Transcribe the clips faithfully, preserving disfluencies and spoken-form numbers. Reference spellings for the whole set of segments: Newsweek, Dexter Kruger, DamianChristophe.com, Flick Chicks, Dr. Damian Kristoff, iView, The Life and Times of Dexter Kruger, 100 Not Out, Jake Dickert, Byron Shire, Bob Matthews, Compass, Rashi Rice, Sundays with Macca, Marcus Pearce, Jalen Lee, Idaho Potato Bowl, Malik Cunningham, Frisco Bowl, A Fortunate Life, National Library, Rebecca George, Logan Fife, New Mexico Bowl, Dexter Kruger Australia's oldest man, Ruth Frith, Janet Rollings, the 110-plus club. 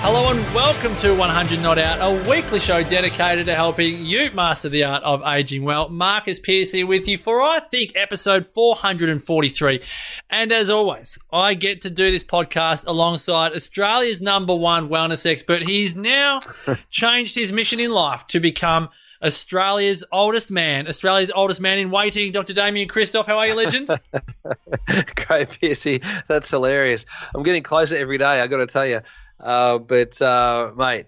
Hello and welcome to one hundred Not Out, a weekly show dedicated to helping you master the art of aging well. Marcus Pearce here with you for, I think, episode four hundred forty-three. And as always, I get to do this podcast alongside Australia's number one wellness expert. He's now changed his mission in life to become Australia's oldest man, Australia's oldest man in waiting, Doctor Damian Kristoff. How are you, legend? Great, Piercy. That's hilarious. I'm getting closer every day, I've got to tell you. Uh, but, uh, mate,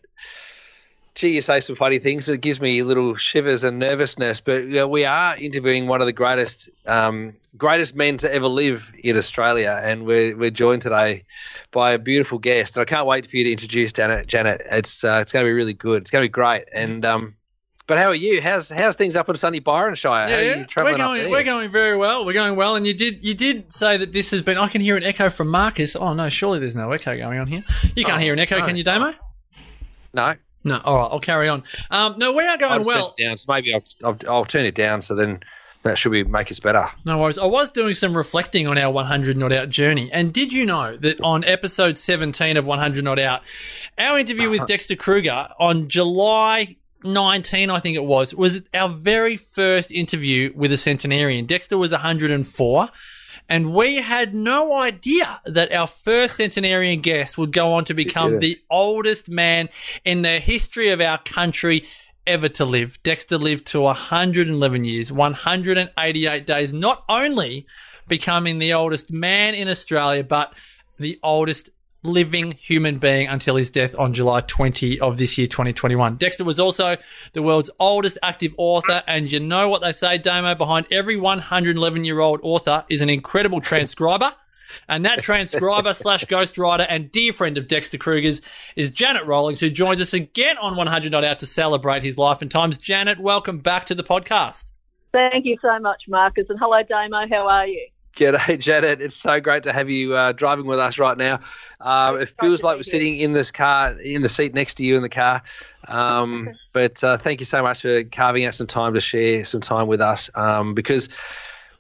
gee, you say some funny things. It gives me little shivers and nervousness. But you know, we are interviewing one of the greatest um, greatest men to ever live in Australia, and we're we're joined today by a beautiful guest. And I can't wait for you to introduce Janet. Janet, it's uh, it's going to be really good. It's going to be great. And um, but how are you? How's how's things up in sunny Byron Shire? Yeah, how are you traveling we're going, up there? We're going very well. We're going well. And you did you did say that this has been – I can hear an echo from Marcus. Oh, no, surely there's no echo going on here. You can't oh, hear an echo, no, can you, Damo? No. No. All right, I'll carry on. Um, no, we are going I'll well. Turn it down, so maybe I'll, I'll, I'll turn it down so then that should be, make us better. No worries. I was doing some reflecting on our one hundred Not Out journey. And did you know that on episode seventeen of one hundred Not Out, our interview with Dexter Kruger on July – nineteen, I think it was, was our very first interview with a centenarian. Dexter was one hundred and four, and we had no idea that our first centenarian guest would go on to become yeah. the oldest man in the history of our country ever to live. Dexter lived to one hundred eleven years, one hundred eighty-eight days, not only becoming the oldest man in Australia, but the oldest living human being until his death on July twentieth of this year, twenty twenty-one. Dexter was also the world's oldest active author, and you know what they say, Damo, behind every one hundred eleven-year-old author is an incredible transcriber, and that transcriber slash ghostwriter and dear friend of Dexter Kruger's is Janet Rollings, who joins us again on one hundred Not Out to celebrate his life and times. Janet, welcome back to the podcast. Thank you so much, Marcus, and hello, Damo, how are you? G'day, Janet. It's so great to have you uh, driving with us right now. Uh, it feels like we're sitting in this car, in the seat next to you in the car. Um, but uh, thank you so much for carving out some time to share some time with us um, because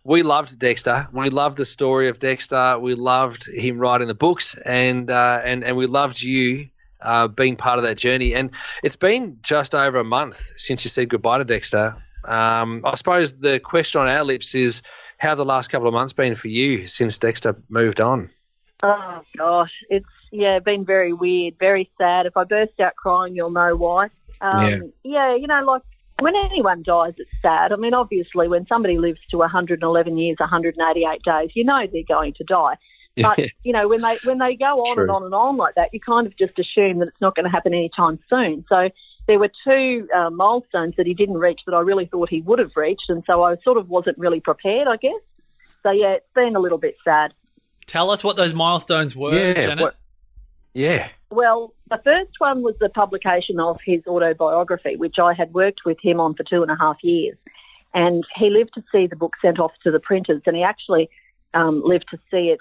we loved Dexter. We loved the story of Dexter. We loved him writing the books, and uh, and, and we loved you uh, being part of that journey. And it's been just over a month since you said goodbye to Dexter. Um, I suppose the question on our lips is, how have the last couple of months been for you since Dexter moved on? Oh, gosh. It's, yeah, been very weird, very sad. If I burst out crying, you'll know why. Um, yeah. yeah, you know, like when anyone dies, it's sad. I mean, obviously, when somebody lives to one hundred eleven years, one hundred eighty-eight days, you know they're going to die. But, yeah. you know, when they when they go it's on true. and on and on like that, you kind of just assume that it's not going to happen anytime soon. So there were two uh, milestones that he didn't reach that I really thought he would have reached, and so I sort of wasn't really prepared, I guess. So, yeah, it's been a little bit sad. Tell us what those milestones were, yeah, Janet. What, yeah. Well, the first one was the publication of his autobiography, which I had worked with him on for two and a half years, and he lived to see the book sent off to the printers, and he actually um, lived to see it,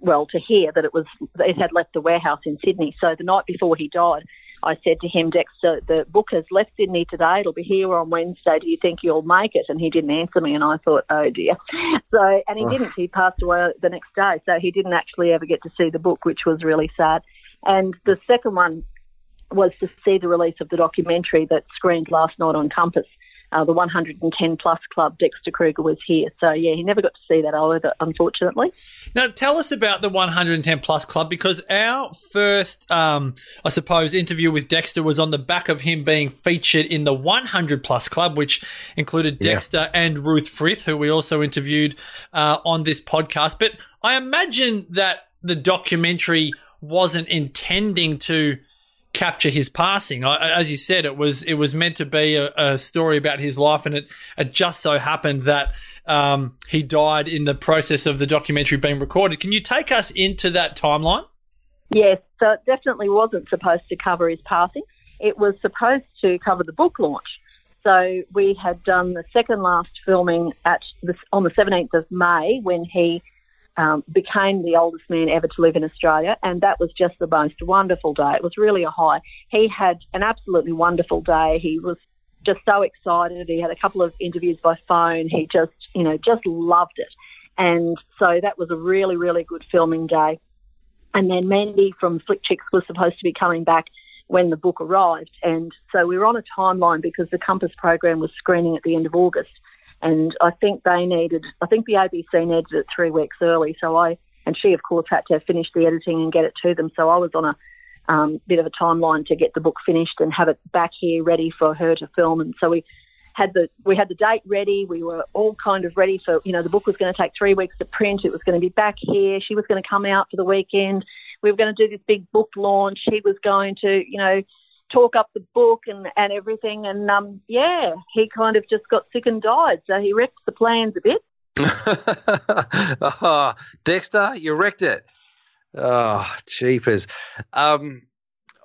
well, to hear that it was it had left the warehouse in Sydney. So the night before he died, I said to him, Dexter, the book has left Sydney today. It'll be here on Wednesday. Do you think you'll make it? And he didn't answer me, and I thought, oh, dear. So, and he didn't. He passed away the next day, so he didn't actually ever get to see the book, which was really sad. And the second one was to see the release of the documentary that screened last night on Compass, uh, the one hundred ten-plus club, Dexter Kruger Was Here. So, yeah, he never got to see that either, unfortunately. Now, tell us about the one hundred ten-plus club, because our first, um, I suppose, interview with Dexter was on the back of him being featured in the one hundred-plus club, which included Dexter yeah. and Ruth Frith, who we also interviewed uh, on this podcast. But I imagine that the documentary wasn't intending to capture his passing. As you said, it was it was meant to be a, a story about his life, and it, it just so happened that um, he died in the process of the documentary being recorded. Can you take us into that timeline? Yes, so it definitely wasn't supposed to cover his passing. It was supposed to cover the book launch. so we had done the second last filming at the, on the seventeenth of May when he um, became the oldest man ever to live in Australia, and that was just the most wonderful day. It was really a high. He had an absolutely wonderful day. He was just so excited. He had a couple of interviews by phone. He just, you know, just loved it. And so that was a really, really good filming day. And then Mandy from Flick Chicks was supposed to be coming back when the book arrived. And so we were on a timeline because the Compass program was screening at the end of August. And I think they needed, I think the A B C needed it three weeks early. So I, and she, of course, had to finish the editing and get it to them. So I was on a um, bit of a timeline to get the book finished and have it back here ready for her to film. And so we had the, we had the date ready. We were all kind of ready for, you know, the book was going to take three weeks to print. It was going to be back here. She was going to come out for the weekend. We were going to do this big book launch. He was going to, you know, talk up the book and, and everything. And, um, yeah, he kind of just got sick and died. So he wrecked the plans a bit. Oh, Dexter, you wrecked it. Oh, jeepers. Um,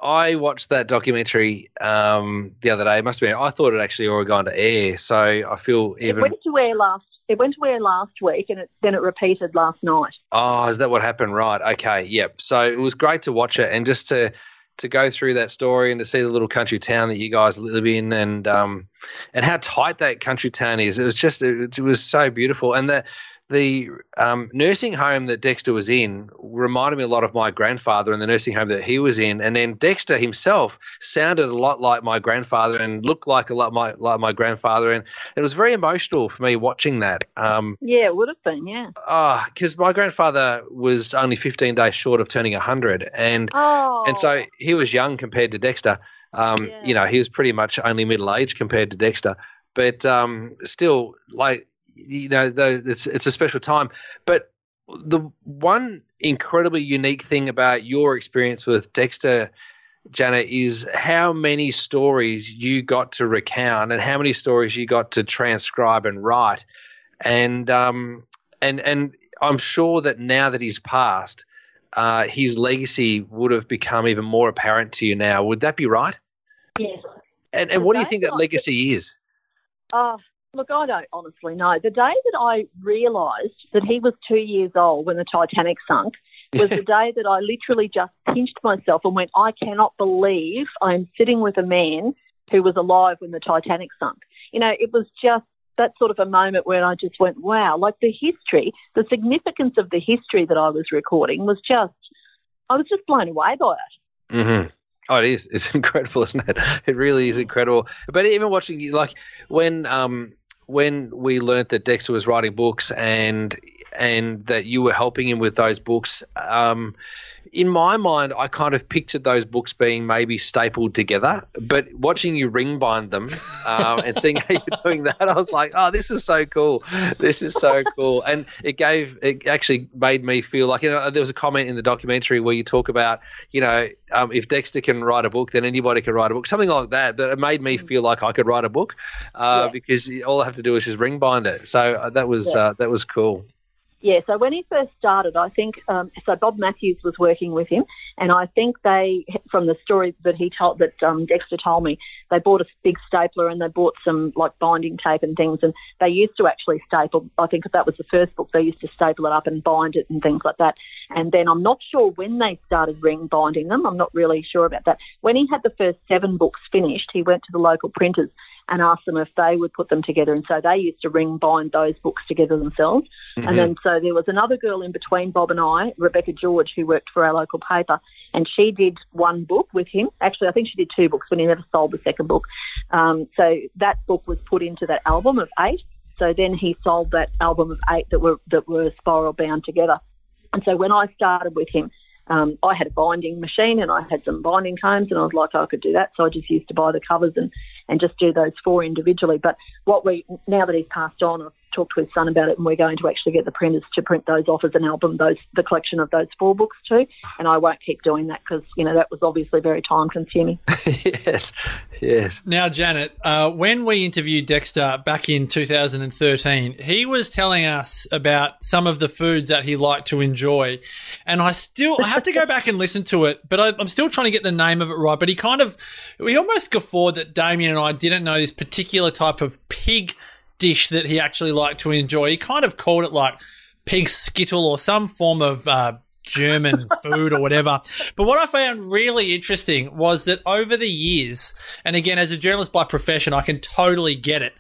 I watched that documentary um, the other day. It must have been, I thought it actually already gone to air. So I feel even... It went to air last It went to air last week and it, then it repeated last night. Oh, is that what happened? Right. Okay. Yep. So it was great to watch it and just to to go through that story and to see the little country town that you guys live in and um and how tight that country town is. It was just it, it was so beautiful. And the the um, nursing home that Dexter was in reminded me a lot of my grandfather and the nursing home that he was in. And then Dexter himself sounded a lot like my grandfather and looked like a lot my, like my grandfather. And it was very emotional for me watching that. Um, yeah, it would have been, yeah. Ah, uh, because my grandfather was only fifteen days short of turning one hundred. And, oh. and so he was young compared to Dexter. Um, yeah. You know, he was pretty much only middle-aged compared to Dexter. But um, still, like, you know, it's it's a special time. But the one incredibly unique thing about your experience with Dexter, Janet, is how many stories you got to recount and how many stories you got to transcribe and write. And um and and I'm sure that now that he's passed, uh, his legacy would have become even more apparent to you now. Would that be right? Yes. And and what do you think that legacy is? Oh. Look, I don't honestly know. The day that I realised that he was two years old when the Titanic sunk was the day that I literally just pinched myself and went, I cannot believe I'm sitting with a man who was alive when the Titanic sunk. You know, it was just that sort of a moment where I just went, wow, like the history, the significance of the history that I was recording was just, I was just blown away by it. Mm-hmm. Oh, it is. It's incredible, isn't it? It really is incredible. But even watching you, like when... um. when we learnt that Dexter was writing books and and that you were helping him with those books, um, in my mind I kind of pictured those books being maybe stapled together. But watching you ring bind them um, and seeing how you're doing that, I was like, oh, this is so cool. This is so cool. And it gave it actually made me feel like, you know, there was a comment in the documentary where you talk about, you know, um, if Dexter can write a book, then anybody can write a book, something like that. But it made me feel like I could write a book uh, yeah. because all I have to do is just ring bind it. So that was yeah. uh, that was cool. Yeah, so when he first started, I think, um, so Bob Matthews was working with him, and I think they, from the stories that he told, that um, Dexter told me, they bought a big stapler and they bought some like binding tape and things, and they used to actually staple, I think that was the first book, they used to staple it up and bind it and things like that. And then I'm not sure when they started ring binding them, I'm not really sure about that. When he had the first seven books finished, he went to the local printers and asked them if they would put them together. And so they used to ring bind those books together themselves. Mm-hmm. And then so there was another girl in between Bob and I, Rebecca George, who worked for our local paper, and she did one book with him. Actually, I think she did two books when he never sold the second book. Um, so that book was put into that album of eight. So then he sold that album of eight that were that were spiral bound together. And so when I started with him, Um, I had a binding machine and I had some binding combs and I was like, oh, I could do that. So I just used to buy the covers and, and just do those four individually. But what we now that he's passed on, I've talked to his son about it, and we're going to actually get the printers to print those off as an album, those the collection of those four books too. And I won't keep doing that because, you know, that was obviously very time-consuming. Yes, yes. Now, Janet, uh, when we interviewed Dexter back in two thousand thirteen, he was telling us about some of the foods that he liked to enjoy, and I still I have to go back and listen to it, but I, I'm still trying to get the name of it right. But he kind of he almost guffawed that Damien and I didn't know this particular type of pig dish that he actually liked to enjoy. He kind of called it like pig skittle or some form of uh, German food or whatever. But what I found really interesting was that over the years, and again, as a journalist by profession, I can totally get it,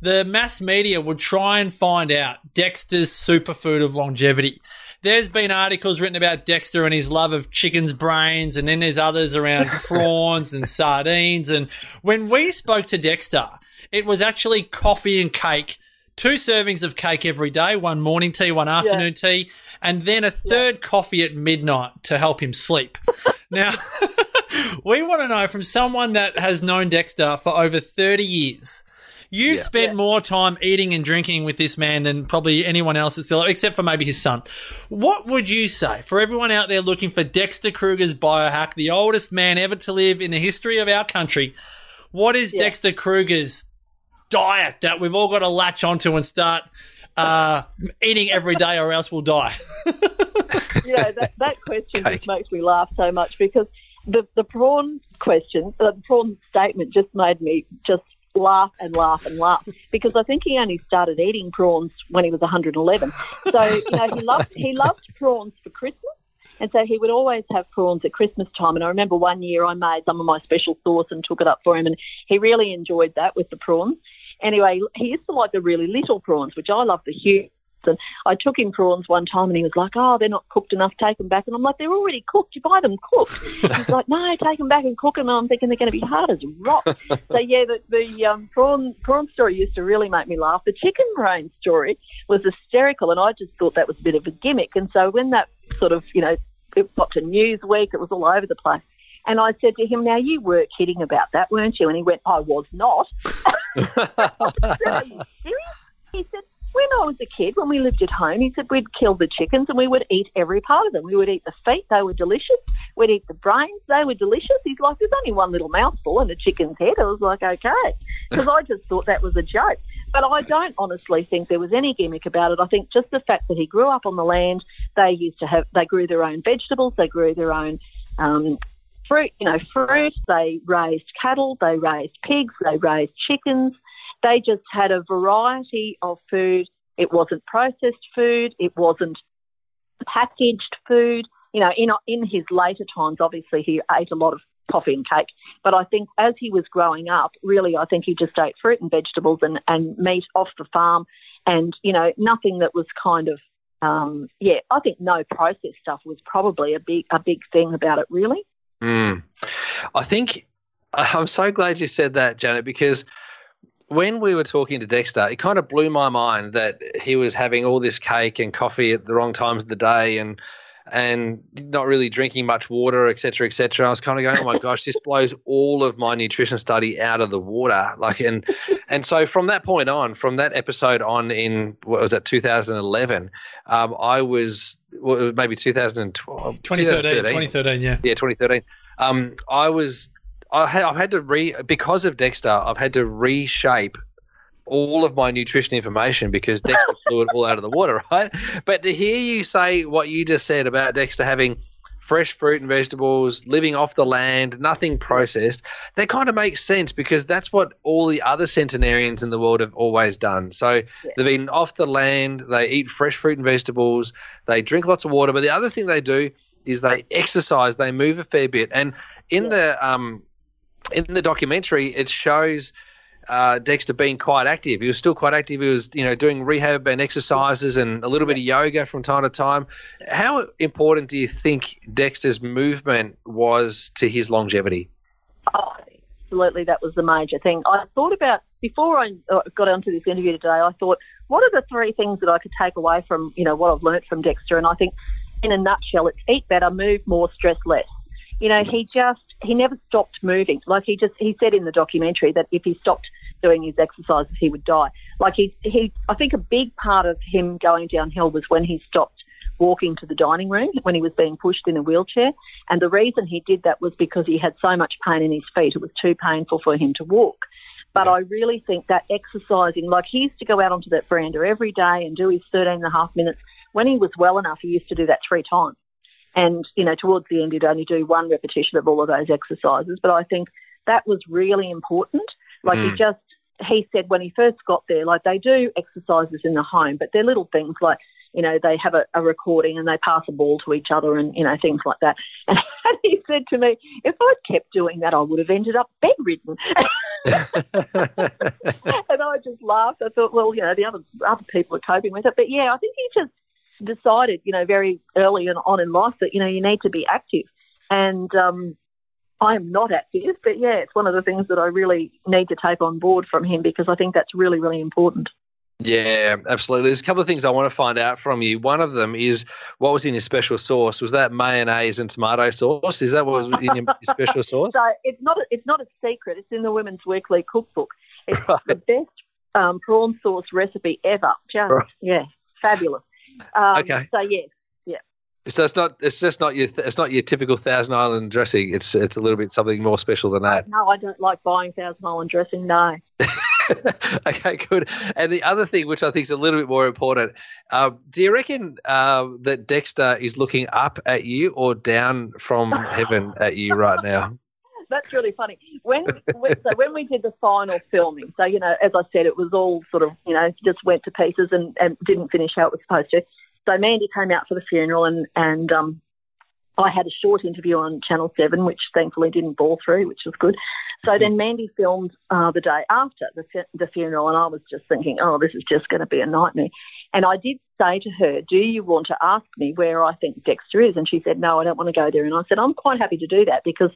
the mass media would try and find out Dexter's superfood of longevity. There's been articles written about Dexter and his love of chicken's brains, and then there's others around prawns and sardines. And when we spoke to Dexter, it was actually coffee and cake, two servings of cake every day, one morning tea, one afternoon yeah. tea, and then a third yeah. coffee at midnight to help him sleep. Now, we want to know from someone that has known Dexter for over thirty years, you've yeah. spent yeah. more time eating and drinking with this man than probably anyone else that's still, except for maybe his son. What would you say for everyone out there looking for Dexter Kruger's biohack, the oldest man ever to live in the history of our country? What is yeah. Dexter Kruger's diet that we've all got to latch onto and start uh, eating every day, or else we'll die? You know, that, that question Cake. just makes me laugh so much, because the, the prawn question, uh, the prawn statement just made me just laugh and laugh and laugh, because I think he only started eating prawns when he was one hundred eleven. So, you know, he loved he loved prawns for Christmas. And so he would always have prawns at Christmas time. And I remember one year I made some of my special sauce and took it up for him, and he really enjoyed that with the prawns. Anyway, he used to like the really little prawns, which I love the huge. And I took him prawns one time, and he was like, oh, they're not cooked enough, take them back. And I'm like, they're already cooked, you buy them cooked. He's like, no, take them back and cook them. And I'm thinking they're going to be hard as rock. So, yeah, the, the um, prawn prawn story used to really make me laugh. The chicken brain story was hysterical, and I just thought that was a bit of a gimmick. And so when that sort of, you know, it popped to Newsweek, it was all over the place. And I said to him, now, you were kidding about that, weren't you? And he went, I was not. Are you serious? He said, when I was a kid, when we lived at home, he said we'd kill the chickens and we would eat every part of them. We would eat the feet, they were delicious. We'd eat the brains, they were delicious. He's like, there's only one little mouthful in a chicken's head. I was like, okay, because I just thought that was a joke. But I don't honestly think there was any gimmick about it. I think just the fact that he grew up on the land, they used to have, they grew their own vegetables, they grew their own um, fruit, you know, fruit. They raised cattle, they raised pigs, they raised chickens. They just had a variety of food. It wasn't processed food. It wasn't packaged food. You know, in in his later times, obviously, he ate a lot of coffee and cake. But I think as he was growing up, really, I think he just ate fruit and vegetables and, and meat off the farm, and, you know, nothing that was kind of, um, yeah, I think no processed stuff was probably a big, a big thing about it, really. Mm. I think I'm so glad you said that, Janet, because when we were talking to Dexter, it kind of blew my mind that he was having all this cake and coffee at the wrong times of the day and and not really drinking much water, et cetera, et cetera. I was kind of going, oh, my gosh, this blows all of my nutrition study out of the water. Like, and and so from that point on, from that episode on in, what was that, two thousand eleven, um, I was well, maybe twenty twelve. twenty thirteen, twenty thirteen, yeah. Yeah, twenty thirteen. Um, I was... I've had to re because of Dexter. I've had to reshape all of my nutrition information because Dexter blew it all out of the water, right? But to hear you say what you just said about Dexter having fresh fruit and vegetables, living off the land, nothing processed, that kind of makes sense because that's what all the other centenarians in the world have always done. So yeah. they've been off the land, they eat fresh fruit and vegetables, they drink lots of water. But the other thing they do is they exercise, they move a fair bit, and in yeah. the um. in the documentary, it shows uh, Dexter being quite active. He was still quite active. He was, you know, doing rehab and exercises and a little bit of yoga from time to time. How important do you think Dexter's movement was to his longevity? Oh, absolutely, that was the major thing. I thought about before I got onto this interview today. I thought, what are the three things that I could take away from, you know, what I've learnt from Dexter? And I think, in a nutshell, it's eat better, move more, stress less. You know, he just, he never stopped moving. Like he just, he said in the documentary that if he stopped doing his exercises, he would die. Like he, he, I think a big part of him going downhill was when he stopped walking to the dining room when he was being pushed in a wheelchair. And the reason he did that was because he had so much pain in his feet. It was too painful for him to walk. But I really think that exercising, like he used to go out onto that veranda every day and do his thirteen and a half minutes. When he was well enough, he used to do that three times. And, you know, towards the end, he'd only do one repetition of all of those exercises. But I think that was really important. Like mm. he just, he said when he first got there, like they do exercises in the home, but they're little things like, you know, they have a, a recording and they pass a ball to each other and, you know, things like that. And he said to me, if I'd kept doing that, I would have ended up bedridden. And I just laughed. I thought, well, you know, the other other people are coping with it. But, yeah, I think he just decided, you know, very early on in life that, you know, you need to be active. And um, I'm not active, but, yeah, it's one of the things that I really need to take on board from him because I think that's really, really important. Yeah, absolutely. There's a couple of things I want to find out from you. One of them is what was in your special sauce? Was that mayonnaise and tomato sauce? Is that what was in your special sauce? So it's not a, it's not a secret. It's in the Women's Weekly Cookbook. It's right. The best um, prawn sauce recipe ever. Just, right. Yeah, fabulous. Um, okay. So, yes. Yeah. So it's not it's just not your it's not your typical Thousand Island dressing. It's it's a little bit something more special than that. No, I don't like buying Thousand Island dressing, no. Okay, good. And the other thing, which I think is a little bit more important, uh, do you reckon uh, that Dexter is looking up at you or down from heaven at you right now? That's really funny. When, when so when we did the final filming, so, you know, as I said, it was all sort of, you know, just went to pieces and, and didn't finish how it was supposed to. So Mandy came out for the funeral and, and um, I had a short interview on Channel seven, which thankfully didn't bore through, which was good. So then Mandy filmed uh, the day after the, the funeral and I was just thinking, oh, this is just going to be a nightmare. And I did say to her, do you want to ask me where I think Dexter is? And she said, no, I don't want to go there. And I said, I'm quite happy to do that because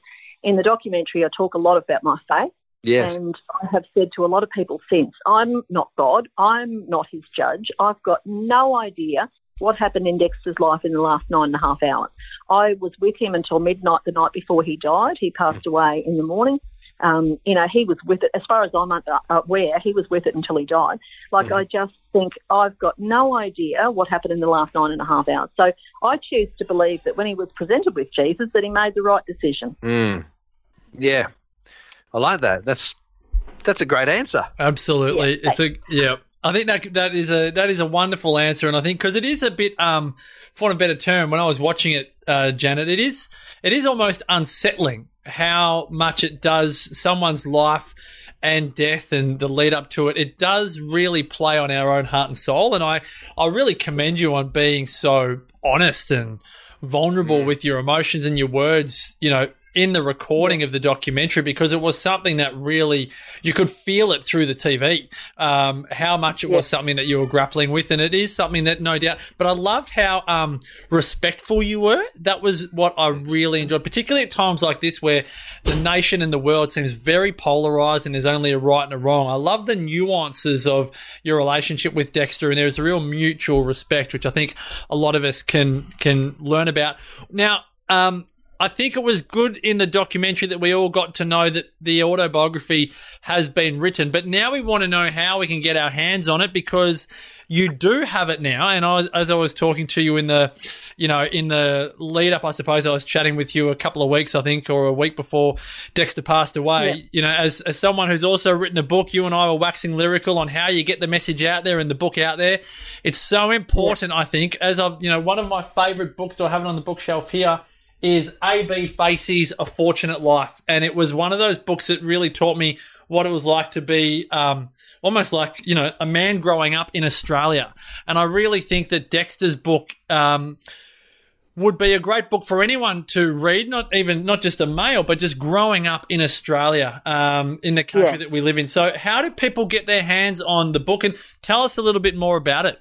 in the documentary I talk a lot about my faith. Yes. And I have said to a lot of people since, I'm not God, I'm not his judge, I've got no idea what happened in Dexter's life in the last nine and a half hours. I was with him until midnight the night before he died. He passed away in the morning. Um, you know, he was with it, as far as I'm aware, he was with it until he died. Like, mm. I just think I've got no idea what happened in the last nine and a half hours. So I choose to believe that when he was presented with Jesus that he made the right decision. Mm. Yeah. I like that. That's that's a great answer. Absolutely. Yeah, it's a – yeah. I think that that is a that is a wonderful answer, and I think because it is a bit, um, for a better term, when I was watching it, uh, Janet, it is it is almost unsettling how much it does someone's life and death and the lead up to it. It does really play on our own heart and soul, and I I really commend you on being so honest and vulnerable mm. with your emotions and your words, you know, in the recording of the documentary, because it was something that really you could feel it through the T V, um, how much it yeah. was something that you were grappling with, and it is something that no doubt. But I loved how um, respectful you were. That was what I really enjoyed, particularly at times like this where the nation and the world seems very polarised and there's only a right and a wrong. I love the nuances of your relationship with Dexter, and there's a real mutual respect, which I think a lot of us can can learn about. Now, um, I think it was good in the documentary that we all got to know that the autobiography has been written, but now we want to know how we can get our hands on it, because you do have it now. And I was, as I was talking to you in the, you know, in the lead up, I suppose I was chatting with you a couple of weeks, I think, or a week before Dexter passed away. Yeah. You know, as, as someone who's also written a book, you and I were waxing lyrical on how you get the message out there and the book out there. It's so important, yeah. I think, as I've, you know, one of my favorite books that I have it on the bookshelf here is A B Facey's A Fortunate Life. And it was one of those books that really taught me what it was like to be um, almost like, you know, a man growing up in Australia. And I really think that Dexter's book um, would be a great book for anyone to read, not even not just a male, but just growing up in Australia, um, in the country yeah. that we live in. So how do people get their hands on the book? And tell us a little bit more about it.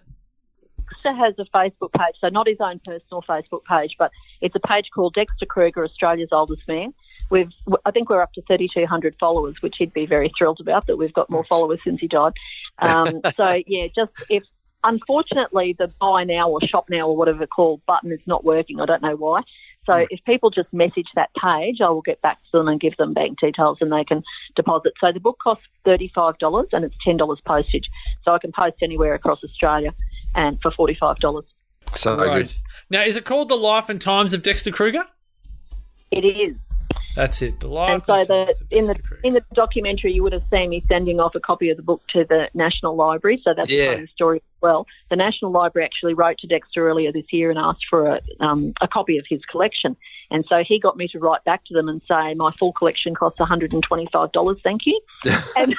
Dexter has a Facebook page, so not his own personal Facebook page, but it's a page called Dexter Kruger, Australia's Oldest Man. We've, I think we're up to thirty-two hundred followers, which he'd be very thrilled about, that we've got more followers since he died. Um, so, yeah, just if unfortunately the buy now or shop now or whatever it's called button is not working. I don't know why. So mm. if people just message that page, I will get back to them and give them bank details and they can deposit. So the book costs thirty-five dollars and it's ten dollars postage. So I can post anywhere across Australia and for forty-five dollars. So right. good. Now, is it called The Life and Times of Dexter Kruger? It is. That's it. The life and so and the, in the Kruger. in the documentary, you would have seen me sending off a copy of the book to the National Library. So that's yeah. part of the story as well. The National Library actually wrote to Dexter earlier this year and asked for a, um, a copy of his collection. And so he got me to write back to them and say, my full collection costs one hundred twenty-five dollars, thank you. and,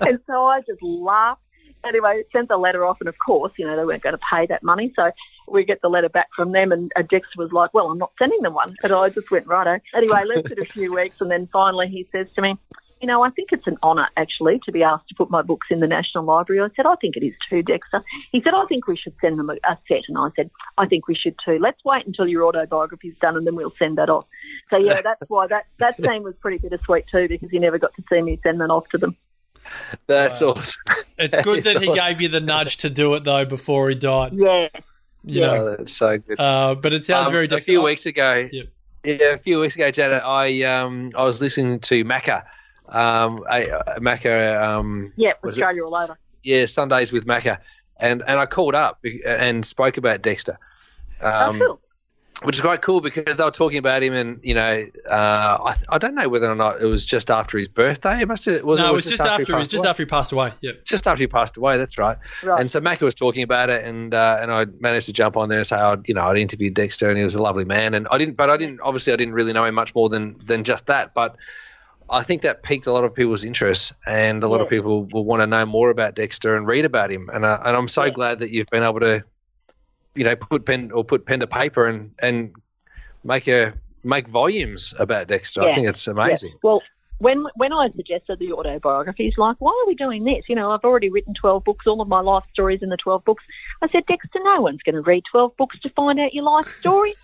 and so I just laughed. Anyway, sent the letter off, and of course, you know, they weren't going to pay that money. So we get the letter back from them, and Dexter was like, well, I'm not sending them one. And I just went, righto. Anyway, left it a few weeks, and then finally he says to me, you know, I think it's an honour, actually, to be asked to put my books in the National Library. I said, I think it is too, Dexter. He said, I think we should send them a, a set. And I said, I think we should too. Let's wait until your autobiography's done, and then we'll send that off. So, yeah, that's why that, that scene was pretty bittersweet too, because he never got to see me send that off to them. That's wow. awesome. It's that good that he awesome. gave you the nudge to do it, though, before he died. Yeah. You yeah. know. Oh, that's so good. Uh, but it sounds um, very Dexter. A few weeks ago, yeah. yeah, a few weeks ago, Janet, I um, I was listening to Macca. Um, I, uh, Macca. Um, yeah, Australia all over. Yeah, Sundays with Macca. And, and I called up and spoke about Dexter. Um, oh, cool. Which is quite cool because they were talking about him, and you know, uh, I I don't know whether or not it was just after his birthday. It must have. Was no, it, it was just after. after it was just away. after he passed away. Yeah, just after he passed away. That's right. right. And so Macca was talking about it, and uh, and I managed to jump on there and say, I you know, I'd interviewed Dexter, and he was a lovely man, and I didn't, but I didn't obviously I didn't really know him much more than than just that, but I think that piqued a lot of people's interest, and a lot yeah. of people will want to know more about Dexter and read about him, and uh, and I'm so yeah. glad that you've been able to. You know, put pen or put pen to paper and and make a make volumes about Dexter. Yeah. I think it's amazing. Yeah. Well, when when I suggested the autobiography, he's like, why are we doing this? You know, I've already written twelve books. All of my life stories in the twelve books. I said, Dexter, no one's going to read twelve books to find out your life story.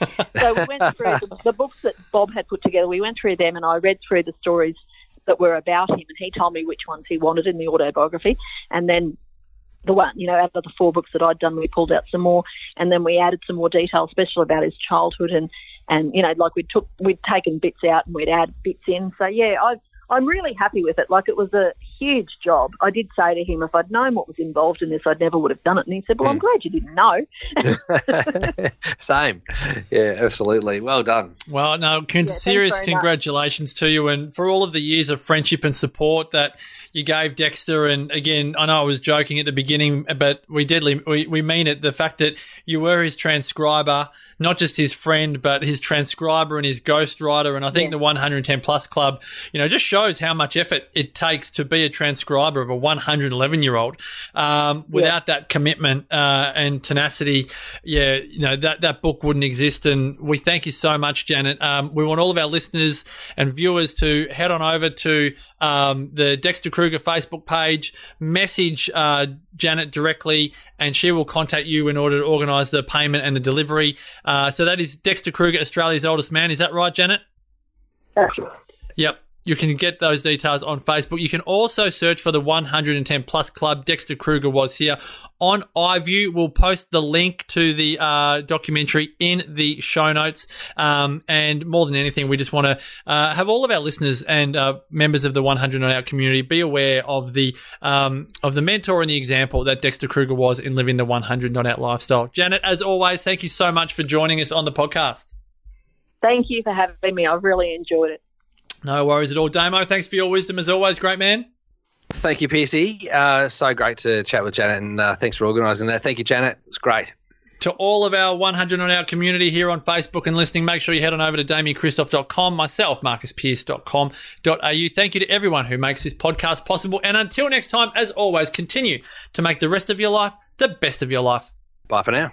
So we went through the, the books that Bob had put together. We went through them, and I read through the stories that were about him, and he told me which ones he wanted in the autobiography, and then. The one, you know, out of the four books that I'd done, we pulled out some more, and then we added some more detail, special about his childhood, and, and you know, like we took, we'd taken bits out and we'd add bits in. So yeah, I, I'm really happy with it. Like it was a huge job. I did say to him, if I'd known what was involved in this, I'd never would have done it. And he said, "Well, I'm glad you didn't know." Same, yeah, absolutely. Well done. Well, no, con- yeah, serious congratulations much. to you, and for all of the years of friendship and support that. You gave Dexter, and again, I know I was joking at the beginning, but we deadly we, we mean it. The fact that you were his transcriber, not just his friend, but his transcriber and his ghostwriter, and I think yeah. the one hundred ten plus club, you know, just shows how much effort it takes to be a transcriber of a one hundred eleven year old. Um, without yeah. that commitment uh, and tenacity, yeah, you know that that book wouldn't exist. And we thank you so much, Janet. Um, we want all of our listeners and viewers to head on over to um, the Dexter Kruger Facebook page, message uh, Janet directly, and she will contact you in order to organise the payment and the delivery. Uh, so that is Dexter Kruger, Australia's oldest man. Is that right, Janet? That's right. Yep. You can get those details on Facebook. You can also search for the one hundred ten plus club. Dexter Kruger was here on iView. We'll post the link to the uh, documentary in the show notes. Um, and more than anything, we just want to uh, have all of our listeners and uh, members of the one hundred Not Out community be aware of the um, of the mentor and the example that Dexter Kruger was in living the one hundred Not Out lifestyle. Janet, as always, thank you so much for joining us on the podcast. Thank you for having me. I've really enjoyed it. No worries at all. Damo, thanks for your wisdom as always, great man. Thank you, P C. Uh, so great to chat with Janet, and uh, thanks for organising that. Thank you, Janet. It's great. To all of our one hundred on Our community here on Facebook and listening, make sure you head on over to Damian Christophe dot com, myself, Marcus Pearce dot com dot a u. Thank you to everyone who makes this podcast possible. And until next time, as always, continue to make the rest of your life the best of your life. Bye for now.